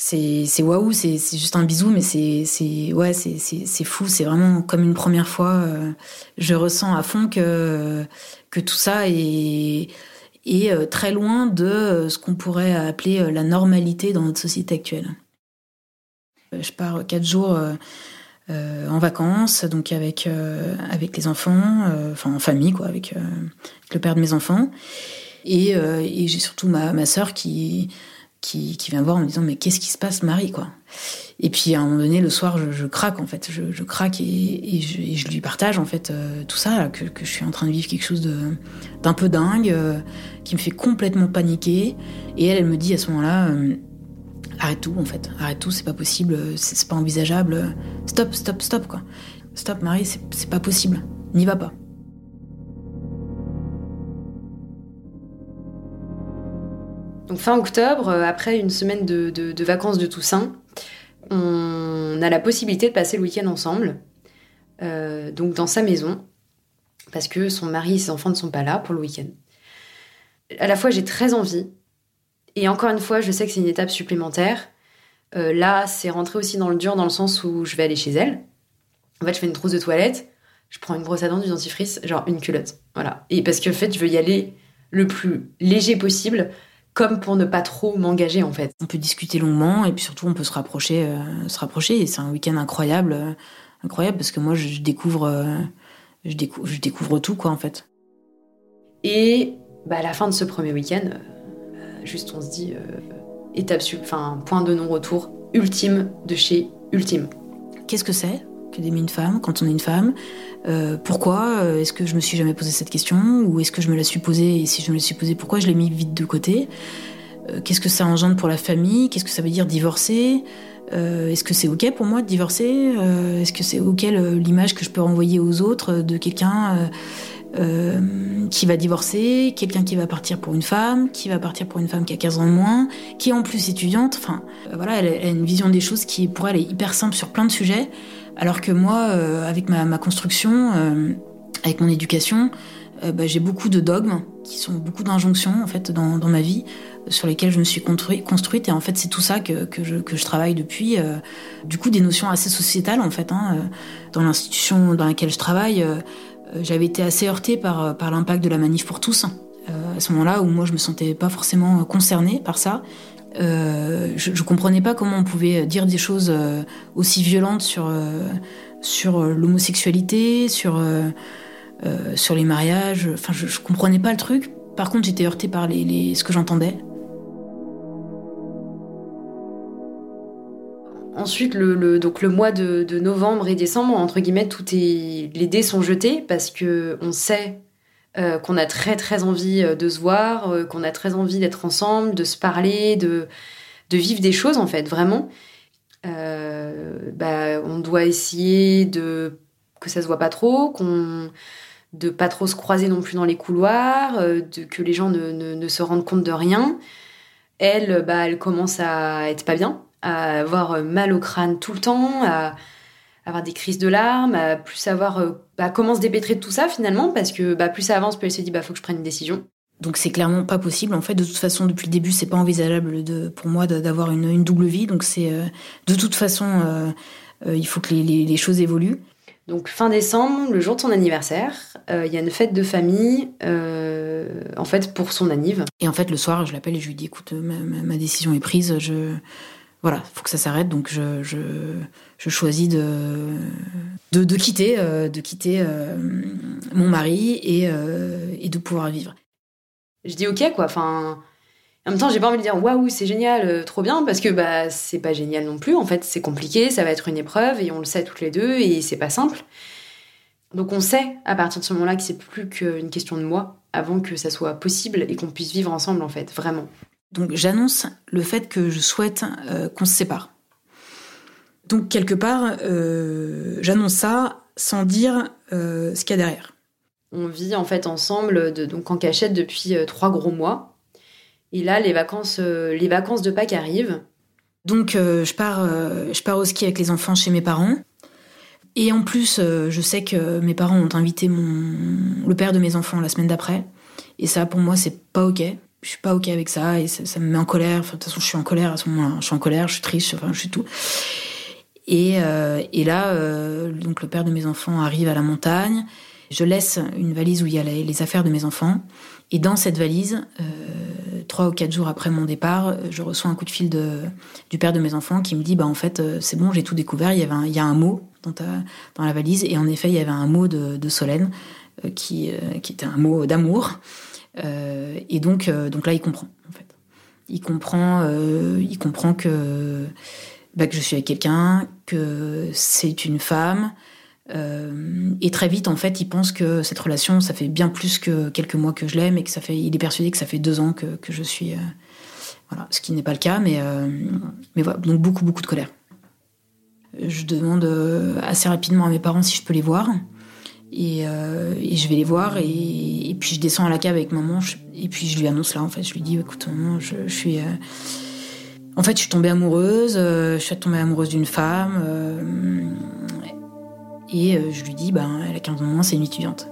C'est, c'est waouh, c'est, c'est juste un bisou, mais c'est, c'est, ouais, c'est, c'est, c'est fou, c'est vraiment comme une première fois. Euh, je ressens à fond que, que tout ça est, est très loin de ce qu'on pourrait appeler la normalité dans notre société actuelle. Je pars quatre jours euh, en vacances, donc avec, euh, avec les enfants, euh, enfin en famille, quoi, avec, euh, avec le père de mes enfants. Et, euh, et j'ai surtout ma, ma sœur qui. Qui, qui vient me voir en me disant « Mais qu'est-ce qui se passe, Marie ?» quoi. Et puis, à un moment donné, le soir, je, je craque, en fait. Je, je craque et, et, je, et je lui partage, en fait, euh, tout ça, que, que je suis en train de vivre quelque chose de, d'un peu dingue, euh, qui me fait complètement paniquer. Et elle, elle me dit à ce moment-là euh, « Arrête tout, en fait. Arrête tout, c'est pas possible, c'est, c'est pas envisageable. Stop, stop, stop, quoi. Stop, Marie, c'est, c'est pas possible. N'y va pas. » Donc fin octobre, après une semaine de, de, de vacances de Toussaint, on a la possibilité de passer le week-end ensemble, euh, donc dans sa maison, parce que son mari et ses enfants ne sont pas là pour le week-end. À la fois, j'ai très envie, et encore une fois, je sais que c'est une étape supplémentaire. Euh, là, c'est rentré aussi dans le dur, dans le sens où je vais aller chez elle. En fait, je fais une trousse de toilette, je prends une brosse à dents, du dentifrice, genre une culotte, voilà. Et parce qu'en fait, je veux y aller le plus léger possible, comme pour ne pas trop m'engager, en fait. On peut discuter longuement, et puis surtout, on peut se rapprocher. Euh, se rapprocher. Et c'est un week-end incroyable, euh, incroyable parce que moi, je découvre, euh, je décou- je découvre tout, quoi, en fait. Et bah, à la fin de ce premier week-end, euh, juste, on se dit, euh, étape sub, enfin, point de non-retour, ultime de chez ultime. Qu'est-ce que c'est que d'aimer une femme, quand on est une femme, euh, pourquoi euh, est-ce que je me suis jamais posé cette question, ou est-ce que je me la suis posée, et si je me la suis posée, pourquoi je l'ai mis vite de côté, euh, qu'est-ce que ça engendre pour la famille, qu'est-ce que ça veut dire divorcer, euh, est-ce que c'est ok pour moi de divorcer, euh, est-ce que c'est ok le, l'image que je peux renvoyer aux autres de quelqu'un euh, euh, qui va divorcer, quelqu'un qui va partir pour une femme, qui va partir pour une femme qui a quinze ans de moins, qui est en plus étudiante, enfin euh, voilà, elle a une vision des choses qui pour elle est hyper simple sur plein de sujets. Alors que moi, euh, avec ma, ma construction, euh, avec mon éducation, euh, bah, j'ai beaucoup de dogmes, qui sont beaucoup d'injonctions en fait dans, dans ma vie, sur lesquelles je me suis construite. construite et en fait, c'est tout ça que, que, je, que je travaille depuis. Euh, du coup, des notions assez sociétales en fait. Hein, euh, dans l'institution dans laquelle je travaille, euh, j'avais été assez heurtée par, par l'impact de la manif pour tous. Euh, à ce moment-là, où moi, je me sentais pas forcément concernée par ça. Euh, je, je comprenais pas comment on pouvait dire des choses euh, aussi violentes sur euh, sur l'homosexualité, sur euh, euh, sur les mariages. Enfin, je, je comprenais pas le truc. Par contre, j'étais heurtée par les, les ce que j'entendais. Ensuite, le, le donc le mois de, de novembre et décembre, entre guillemets, tout est les dés sont jetés parce que on sait. Euh, qu'on a très très envie de se voir, euh, qu'on a très envie d'être ensemble, de se parler, de, de vivre des choses en fait, vraiment. Euh, bah, on doit essayer de, que ça se voit pas trop, qu'on, de pas trop se croiser non plus dans les couloirs, euh, de, que les gens ne, ne, ne se rendent compte de rien. Elle, bah, elle commence à être pas bien, à avoir mal au crâne tout le temps, à avoir des crises de larmes, à plus savoir bah, comment se dépêtrer de tout ça finalement, parce que bah, plus ça avance, plus elle se dit bah, « faut que je prenne une décision ». Donc c'est clairement pas possible. En fait, de toute façon, depuis le début, c'est pas envisageable de, pour moi d'avoir une, une double vie. Donc c'est euh, de toute façon, euh, euh, il faut que les, les, les choses évoluent. Donc fin décembre, le jour de son anniversaire, il euh, y a une fête de famille euh, euh, en fait, pour son anniv. Et en fait, le soir, je l'appelle et je lui dis, écoute, ma, ma décision est prise, je... Voilà, faut que ça s'arrête, donc je, je, je choisis de, de, de quitter, euh, de quitter euh, mon mari et, euh, et de pouvoir vivre. Je dis ok, quoi, enfin... En même temps, j'ai pas envie de dire « Waouh, c'est génial, trop bien », parce que bah, c'est pas génial non plus. En fait, c'est compliqué, ça va être une épreuve, et on le sait toutes les deux, et c'est pas simple. Donc on sait, à partir de ce moment-là, que c'est plus qu'une question de moi, avant que ça soit possible et qu'on puisse vivre ensemble, en fait, vraiment. Donc j'annonce le fait que je souhaite euh, qu'on se sépare. Donc quelque part, euh, j'annonce ça sans dire euh, ce qu'il y a derrière. On vit en fait ensemble, de, donc en cachette, depuis euh, trois gros mois. Et là, les vacances, euh, les vacances de Pâques arrivent. Donc, euh, je pars, euh, je pars au ski avec les enfants chez mes parents. Et en plus, euh, je sais que mes parents ont invité mon... le père de mes enfants la semaine d'après. Et ça, pour moi, c'est pas ok. Je suis pas ok avec ça et ça, ça me met en colère. Enfin, de toute façon, je suis en colère à ce moment-là. Je suis en colère, je suis triste, enfin, je suis tout. Et, euh, et là, euh, donc, le père de mes enfants arrive à la montagne. Je laisse une valise où il y a les, les affaires de mes enfants. Et dans cette valise, euh, trois ou quatre jours après mon départ, je reçois un coup de fil de, du père de mes enfants qui me dit « bah en fait, c'est bon, j'ai tout découvert, il y avait un, il y a un mot dans, ta, dans la valise. » Et en effet, il y avait un mot de, de Solène euh, qui, euh, qui était un mot d'amour. Euh, et donc, euh, donc là, il comprend, en fait. Il comprend, euh, il comprend que, bah, que je suis avec quelqu'un, que c'est une femme... Euh, et très vite, en fait, il pense que cette relation, ça fait bien plus que quelques mois que je l'aime et que ça fait, il est persuadé que ça fait deux ans que, que je suis, euh, voilà, ce qui n'est pas le cas, mais, euh, mais voilà, donc beaucoup, beaucoup de colère. Je demande assez rapidement à mes parents si je peux les voir et, euh, et je vais les voir et, et puis je descends à la cave avec maman je, et puis je lui annonce là, en fait, je lui dis, écoute, maman, je, je suis... Euh, en fait, je suis tombée amoureuse, euh, je suis tombée amoureuse d'une femme... Euh, Et je lui dis, ben, elle a quinze ans de moins, c'est une étudiante.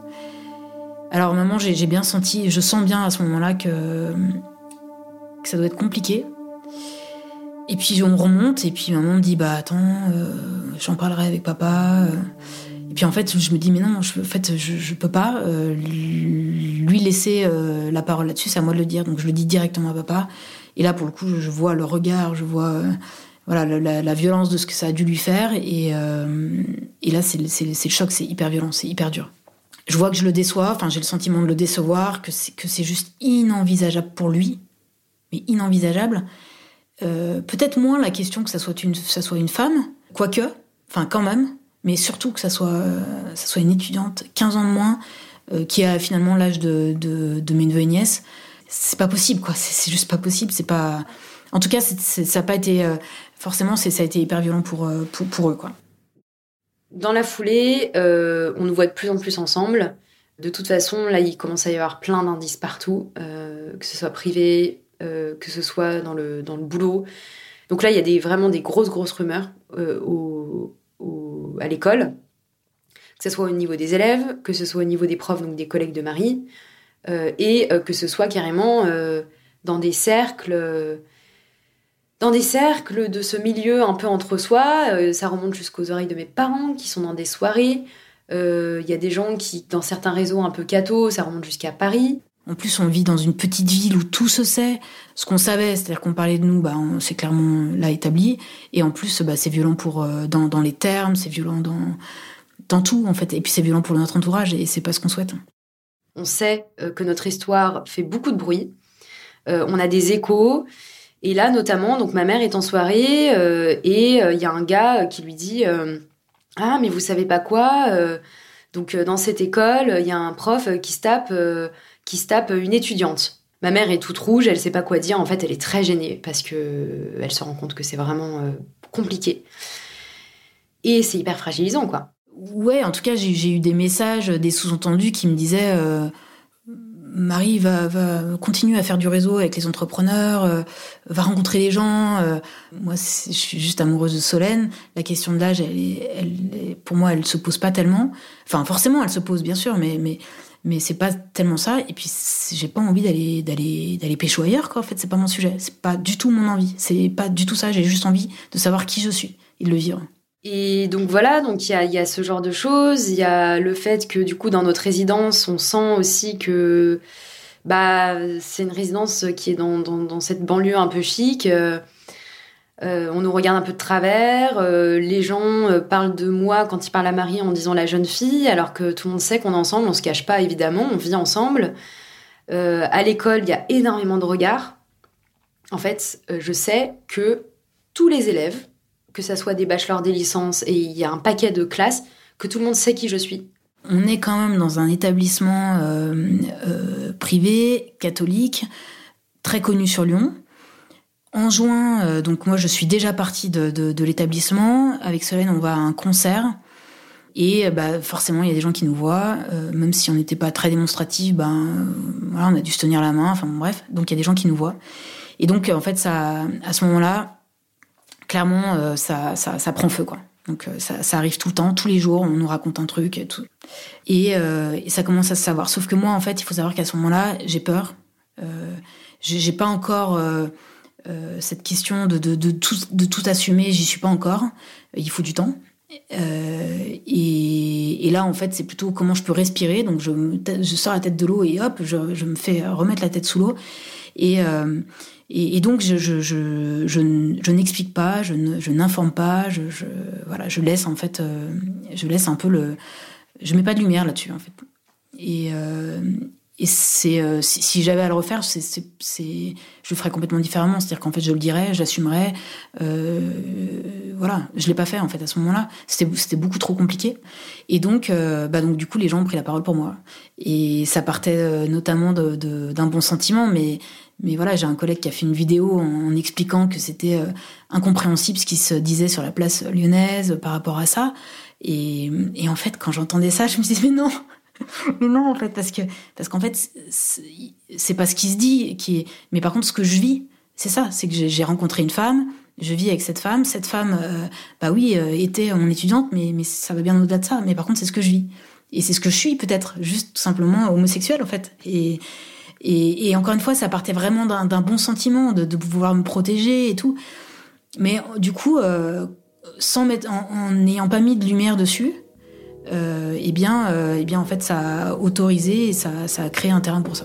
Alors, maman, j'ai, j'ai bien senti, je sens bien à ce moment-là que, que ça doit être compliqué. Et puis, on remonte, et puis maman me dit, bah, attends, euh, j'en parlerai avec papa. Et puis, en fait, je me dis, mais non, je, en fait, je, je peux pas euh, lui laisser euh, la parole là-dessus, c'est à moi de le dire. Donc, je le dis directement à papa. Et là, pour le coup, je vois le regard, je vois... Euh, Voilà, la, la violence de ce que ça a dû lui faire. Et, euh, et là, c'est, c'est, c'est le choc, c'est hyper violent, c'est hyper dur. Je vois que je le déçois, enfin, j'ai le sentiment de le décevoir, que c'est, que c'est juste inenvisageable pour lui, mais inenvisageable. Euh, peut-être moins la question que ça soit une, ça soit une femme, quoique, enfin, quand même, mais surtout que ça soit, euh, ça soit une étudiante, quinze ans de moins, euh, qui a finalement l'âge de, de, de mes neveux et nièces. C'est pas possible, quoi, c'est, c'est juste pas possible, c'est pas... En tout cas, c'est, c'est, ça n'a pas été... Euh, forcément, c'est, ça a été hyper violent pour, pour, pour eux, quoi. Dans la foulée, euh, on nous voit de plus en plus ensemble. De toute façon, là, il commence à y avoir plein d'indices partout, euh, que ce soit privé, euh, que ce soit dans le, dans le boulot. Donc là, il y a des, vraiment des grosses, grosses rumeurs euh, au, au, à l'école, que ce soit au niveau des élèves, que ce soit au niveau des profs, donc des collègues de Marie, euh, et euh, que ce soit carrément euh, dans des cercles... Euh, Dans des cercles de ce milieu un peu entre soi, euh, ça remonte jusqu'aux oreilles de mes parents qui sont dans des soirées. Il euh, y a des gens qui, dans certains réseaux un peu cathos, ça remonte jusqu'à Paris. En plus, on vit dans une petite ville où tout se sait. Ce qu'on savait, c'est-à-dire qu'on parlait de nous, bah, on, c'est clairement là établi. Et en plus, bah, c'est violent pour, euh, dans, dans les termes, c'est violent dans, dans tout, en fait. Et puis c'est violent pour notre entourage, et c'est pas ce qu'on souhaite. On sait euh, que notre histoire fait beaucoup de bruit. Euh, on a des échos... Et là, notamment, donc ma mère est en soirée euh, et il euh, y a un gars qui lui dit euh, « Ah, mais vous savez pas quoi euh, ?» Donc, euh, dans cette école, il y a un prof qui se tape, euh, qui se tape une étudiante. Ma mère est toute rouge, elle sait pas quoi dire. En fait, elle est très gênée parce qu'elle se rend compte que c'est vraiment euh, compliqué. Et c'est hyper fragilisant, quoi. Ouais, en tout cas, j'ai, j'ai eu des messages, des sous-entendus qui me disaient euh... « Marie va, va continuer à faire du réseau avec les entrepreneurs, euh, va rencontrer les gens. Euh, moi, je suis juste amoureuse de Solène. La question de l'âge, elle est, elle est, pour moi, elle se pose pas tellement. Enfin, forcément, elle se pose, bien sûr, mais mais mais c'est pas tellement ça. Et puis, j'ai pas envie d'aller d'aller d'aller pécho ailleurs, quoi. En fait, c'est pas mon sujet. C'est pas du tout mon envie. C'est pas du tout ça. J'ai juste envie de savoir qui je suis et de le vivre. Et donc voilà, donc il y a, y a ce genre de choses, il y a le fait que du coup dans notre résidence, on sent aussi que bah, c'est une résidence qui est dans, dans, dans cette banlieue un peu chic. Euh, euh, on nous regarde un peu de travers. Euh, les gens euh, parlent de moi quand ils parlent à Marie en disant la jeune fille, alors que tout le monde sait qu'on est ensemble. On se cache pas, évidemment. On vit ensemble. Euh, à l'école, il y a énormément de regards. En fait, euh, je sais que tous les élèves, que ça soit des bachelors, des licences, et il y a un paquet de classes, que tout le monde sait qui je suis. On est quand même dans un établissement euh, euh, privé, catholique, très connu sur Lyon. En juin, euh, donc moi je suis déjà partie de, de, de l'établissement. Avec Solène, on va à un concert. Et bah, forcément, il y a des gens qui nous voient. Euh, même si on n'était pas très démonstratifs, bah, euh, voilà, on a dû se tenir la main. Enfin bon, bref, donc il y a des gens qui nous voient. Et donc, en fait, ça, à ce moment-là, clairement, euh, ça, ça, ça prend feu, quoi. Donc ça, ça arrive tout le temps, tous les jours, on nous raconte un truc et tout. Et, euh, et ça commence à se savoir. Sauf que moi, en fait, il faut savoir qu'à ce moment-là, j'ai peur. Euh, j'ai, j'ai pas encore euh, euh, cette question de, de, de, tout, de tout assumer, j'y suis pas encore. Il faut du temps. Euh, et, et là, en fait, c'est plutôt comment je peux respirer. Donc je, je sors la tête de l'eau et hop, je, je me fais remettre la tête sous l'eau. Et... Euh, Et, et donc je je je je, je n'explique pas, je ne, je n'informe pas, je, je voilà, je laisse en fait, euh, je laisse un peu le, je mets pas de lumière là-dessus en fait. Et euh, et c'est euh, si, si j'avais à le refaire, c'est c'est c'est je le ferais complètement différemment, c'est-à-dire qu'en fait je le dirais, j'assumerais, euh, voilà, je l'ai pas fait en fait à ce moment-là, c'était c'était beaucoup trop compliqué. Et donc euh, bah donc du coup les gens ont pris la parole pour moi et ça partait euh, notamment de, de d'un bon sentiment, mais Mais voilà, j'ai un collègue qui a fait une vidéo en expliquant que c'était euh, incompréhensible ce qui se disait sur la place lyonnaise par rapport à ça. Et, et en fait, quand j'entendais ça, je me disais, mais non, mais non, en fait, parce que, parce qu'en fait, c'est pas ce qui se dit qui est, mais par contre, ce que je vis, c'est ça, c'est que j'ai rencontré une femme, je vis avec cette femme, cette femme, euh, bah oui, euh, était mon étudiante, mais, mais ça va bien au-delà de ça. Mais par contre, c'est ce que je vis. Et c'est ce que je suis, peut-être, juste tout simplement homosexuelle, en fait. Et, Et, et encore une fois, ça partait vraiment d'un, d'un bon sentiment, de, de vouloir me protéger et tout. Mais du coup, euh, sans mettre, en n'ayant pas mis de lumière dessus, euh, eh bien, euh, eh bien, en fait, ça a autorisé et ça, ça a créé un terrain pour ça.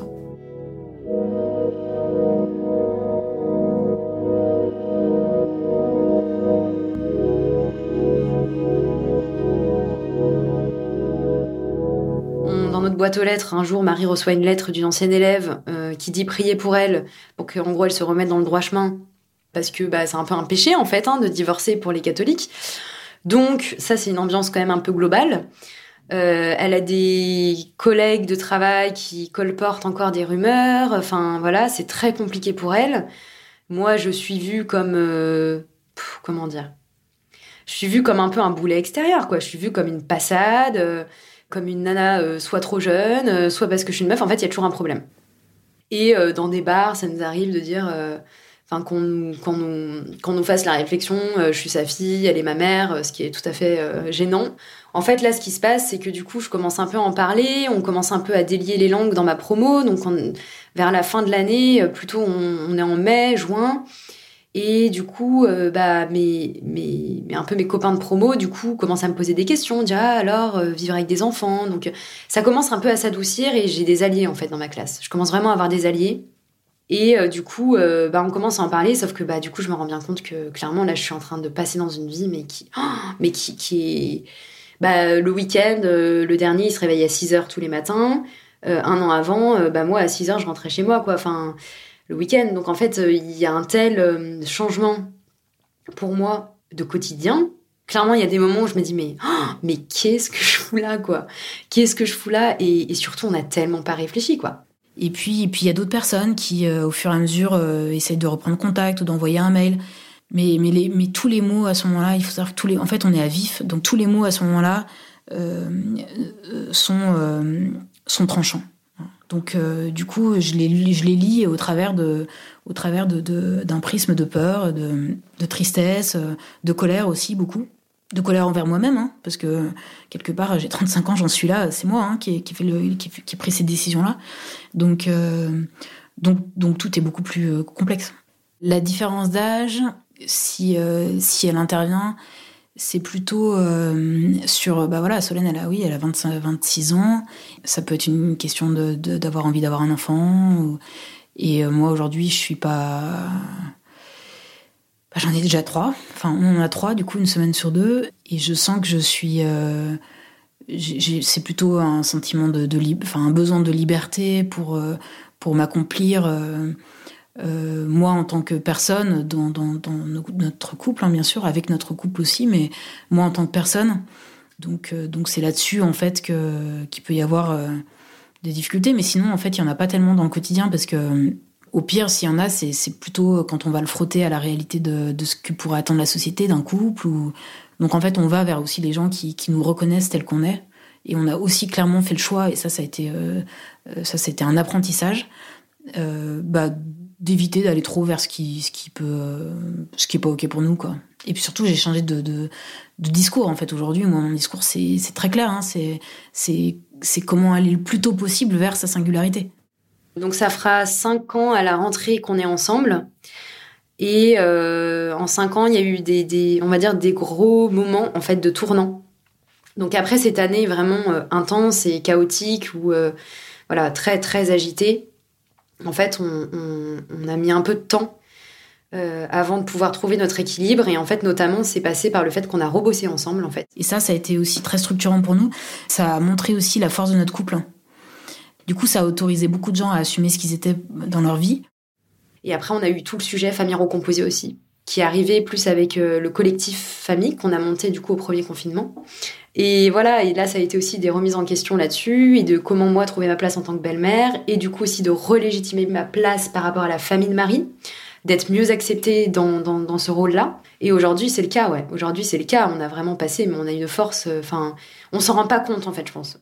Boîte aux lettres, un jour Marie reçoit une lettre d'une ancienne élève euh, qui dit prier pour elle, pour qu'en gros elle se remette dans le droit chemin, parce que bah, c'est un peu un péché en fait hein, de divorcer pour les catholiques. Donc ça c'est une ambiance quand même un peu globale. Euh, elle a des collègues de travail qui colportent encore des rumeurs, enfin voilà, c'est très compliqué pour elle. Moi je suis vue comme... Euh, pff, comment dire Je suis vue comme un peu un boulet extérieur, quoi. Je suis vue comme une passade... Euh, comme une nana euh, soit trop jeune, euh, soit parce que je suis une meuf, en fait, il y a toujours un problème. Et euh, dans des bars, ça nous arrive de dire... Enfin, euh, qu'on, qu'on, qu'on nous fasse la réflexion, euh, je suis sa fille, elle est ma mère, ce qui est tout à fait euh, gênant. En fait, là, ce qui se passe, c'est que du coup, je commence un peu à en parler, on commence un peu à délier les langues dans ma promo, donc on, vers la fin de l'année, plutôt on, on est en mai, juin... Et du coup, euh, bah, mes, mes, un peu mes copains de promo, du coup, commencent à me poser des questions, dire ah, alors euh, vivre avec des enfants. Donc, ça commence un peu à s'adoucir et j'ai des alliés en fait dans ma classe. Je commence vraiment à avoir des alliés. Et euh, du coup, euh, bah, on commence à en parler. Sauf que bah, du coup, je me rends bien compte que clairement, là, je suis en train de passer dans une vie, mais qui, oh, mais qui, qui est, bah, le week-end, euh, le dernier, il se réveillait à six heures tous les matins. Euh, un an avant, euh, bah, moi, à six heures, je rentrais chez moi, quoi. Enfin. Le week-end. Donc en fait, il y a un tel changement pour moi de quotidien. Clairement, il y a des moments où je me dis mais oh, mais qu'est-ce que je fous là quoi Qu'est-ce que je fous là et, et surtout, on n'a tellement pas réfléchi quoi. Et puis et puis il y a d'autres personnes qui euh, au fur et à mesure euh, essayent de reprendre contact ou d'envoyer un mail. Mais mais les mais tous les mots à ce moment-là, il faut savoir que tous les en fait, on est à vif. Donc tous les mots à ce moment-là euh, sont euh, sont tranchants. Donc euh, du coup, je les, je les lis au travers, de, au travers de, de, d'un prisme de peur, de, de tristesse, de colère aussi beaucoup. De colère envers moi-même, hein, parce que quelque part, j'ai trente-cinq ans, j'en suis là, c'est moi hein, qui, qui, fait le, qui, qui ai pris ces décisions-là. Donc, euh, donc, donc tout est beaucoup plus complexe. La différence d'âge, si, euh, si elle intervient, c'est plutôt euh, sur... Bah voilà, Solène, elle a, oui, elle a vingt-cinq, vingt-six ans. Ça peut être une question de, de, d'avoir envie d'avoir un enfant. Ou... Et euh, moi, aujourd'hui, je suis pas... Bah, j'en ai déjà trois. Enfin, on en a trois, du coup, une semaine sur deux. Et je sens que je suis... Euh... J'ai, j'ai, c'est plutôt un sentiment de... de li... Enfin, un besoin de liberté pour, euh, pour m'accomplir... Euh... Euh, moi en tant que personne dans, dans, dans notre couple hein, bien sûr, avec notre couple aussi, mais moi en tant que personne, donc, euh, donc c'est là-dessus en fait que, qu'il peut y avoir euh, des difficultés, mais sinon en fait il n'y en a pas tellement dans le quotidien, parce que au pire s'il y en a c'est, c'est plutôt quand on va le frotter à la réalité de, de ce que pourrait attendre la société d'un couple ou... donc en fait on va vers aussi les gens qui, qui nous reconnaissent tels qu'on est, et on a aussi clairement fait le choix, et ça ça a été, euh, ça, ça a été un apprentissage euh, bah d'éviter d'aller trop vers ce qui, ce qui peut, ce qui est pas ok pour nous, quoi. Et puis surtout, j'ai changé de, de, de discours, en fait, aujourd'hui. Moi, mon discours, c'est, c'est très clair, hein. C'est, c'est, c'est comment aller le plus tôt possible vers sa singularité. Donc, ça fera cinq ans à la rentrée qu'on est ensemble. Et, euh, en cinq ans, il y a eu des, des, on va dire, des gros moments, en fait, de tournant. Donc, après cette année vraiment euh, intense et chaotique ou, euh, voilà, très, très agitée, en fait, on, on, on a mis un peu de temps euh, avant de pouvoir trouver notre équilibre. Et en fait, notamment, c'est passé par le fait qu'on a rebossé ensemble, en fait. Et ça, ça a été aussi très structurant pour nous. Ça a montré aussi la force de notre couple. Du coup, ça a autorisé beaucoup de gens à assumer ce qu'ils étaient dans leur vie. Et après, on a eu tout le sujet famille recomposée aussi, qui est arrivé plus avec euh, le collectif famille qu'on a monté, du coup, au premier confinement. Et voilà, et là, ça a été aussi des remises en question là-dessus, et de comment moi trouver ma place en tant que belle-mère, et du coup aussi de relégitimer ma place par rapport à la famille de Marie, d'être mieux acceptée dans, dans, dans ce rôle-là. Et aujourd'hui, c'est le cas, ouais. Aujourd'hui, c'est le cas. On a vraiment passé, mais on a une force... Enfin, euh, on s'en rend pas compte, en fait, je pense.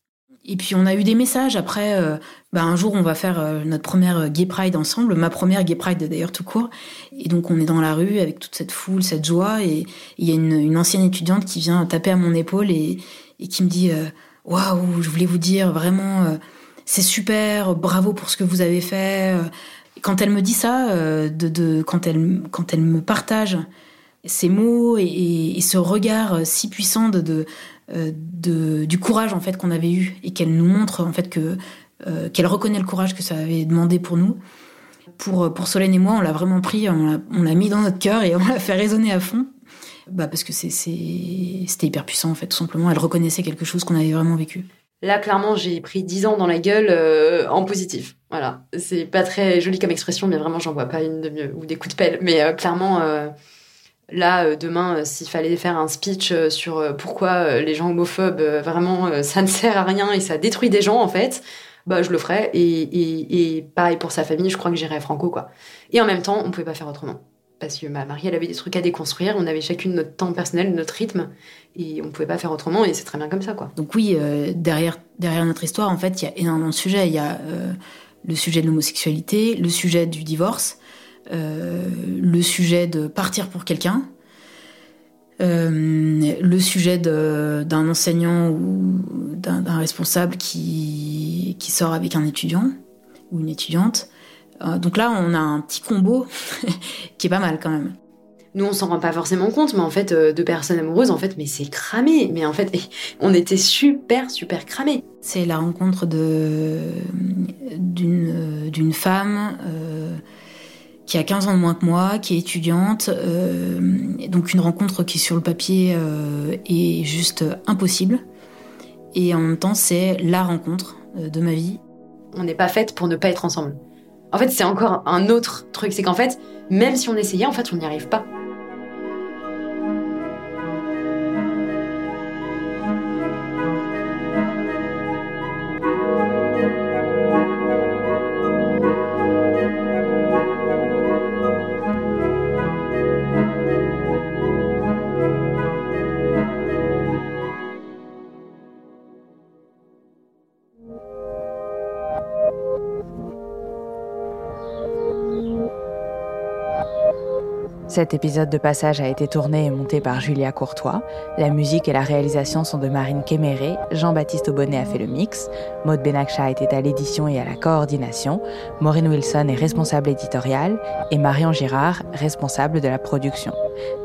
Et puis, on a eu des messages. Après, euh, bah, un jour, on va faire euh, notre première Gay Pride ensemble, ma première Gay Pride, d'ailleurs, tout court. Et donc, on est dans la rue avec toute cette foule, cette joie. Et il y a une, une ancienne étudiante qui vient taper à mon épaule et, et qui me dit « Waouh, je voulais vous dire, vraiment, euh, c'est super, bravo pour ce que vous avez fait. » Quand elle me dit ça, euh, de, de, quand, elle, quand elle me partage ces mots et, et, et ce regard si puissant de... de De, du courage en fait qu'on avait eu, et qu'elle nous montre en fait que euh, qu'elle reconnaît le courage que ça avait demandé pour nous, pour pour Solène et moi, on l'a vraiment pris, on l'a on l'a mis dans notre cœur et on l'a fait résonner à fond, bah parce que c'est c'est c'était hyper puissant en fait, tout simplement. Elle reconnaissait quelque chose qu'on avait vraiment vécu. Là clairement j'ai pris dix ans dans la gueule euh, en positif, voilà, c'est pas très joli comme expression, mais vraiment j'en vois pas une de mieux, ou des coups de pelle, mais euh, clairement euh... Là, demain, s'il fallait faire un speech sur pourquoi les gens homophobes, vraiment, ça ne sert à rien et ça détruit des gens, en fait, bah, je le ferais. Et, et, et pareil pour sa famille, je crois que j'irais franco, quoi. Et en même temps, on ne pouvait pas faire autrement. Parce que ma Marie, elle avait des trucs à déconstruire, on avait chacune notre temps personnel, notre rythme, et on ne pouvait pas faire autrement, et c'est très bien comme ça, quoi. Donc oui, euh, derrière, derrière notre histoire, en fait, il y a énormément de sujets. Il y a euh, le sujet de l'homosexualité, le sujet du divorce... Euh, le sujet de partir pour quelqu'un, euh, le sujet de, d'un enseignant ou d'un, d'un responsable qui, qui sort avec un étudiant ou une étudiante. Euh, donc là, on a un petit combo qui est pas mal quand même. Nous, on s'en rend pas forcément compte, mais en fait, euh, de personnes amoureuses, en fait, mais c'est cramé. Mais en fait, on était super, super cramés. C'est la rencontre de, d'une, d'une femme... Euh, qui a quinze ans de moins que moi, qui est étudiante, euh, donc une rencontre qui sur le papier euh, est juste impossible, et en même temps c'est la rencontre euh, de ma vie. On n'est pas faites pour ne pas être ensemble. En fait c'est encore un autre truc, c'est qu'en fait même si on essayait, en fait on n'y arrive pas. Cet épisode de passage a été tourné et monté par Julia Courtois. La musique et la réalisation sont de Marine Kéméré, Jean-Baptiste Aubonnet a fait le mix, Maud Benakcha était à l'édition et à la coordination, Maureen Wilson est responsable éditoriale et Marion Girard, responsable de la production.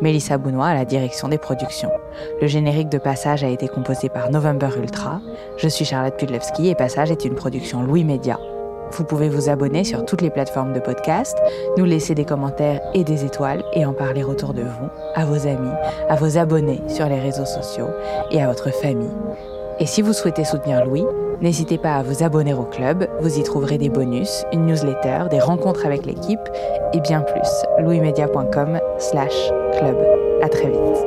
Mélissa Bounois à la direction des productions. Le générique de passage a été composé par November Ultra. Je suis Charlotte Pudlowski et Passage est une production Louis Media. Vous pouvez vous abonner sur toutes les plateformes de podcast, nous laisser des commentaires et des étoiles et en parler autour de vous, à vos amis, à vos abonnés sur les réseaux sociaux et à votre famille. Et si vous souhaitez soutenir Louis, n'hésitez pas à vous abonner au club, vous y trouverez des bonus, une newsletter, des rencontres avec l'équipe et bien plus. louismedia.com slash club. À très vite.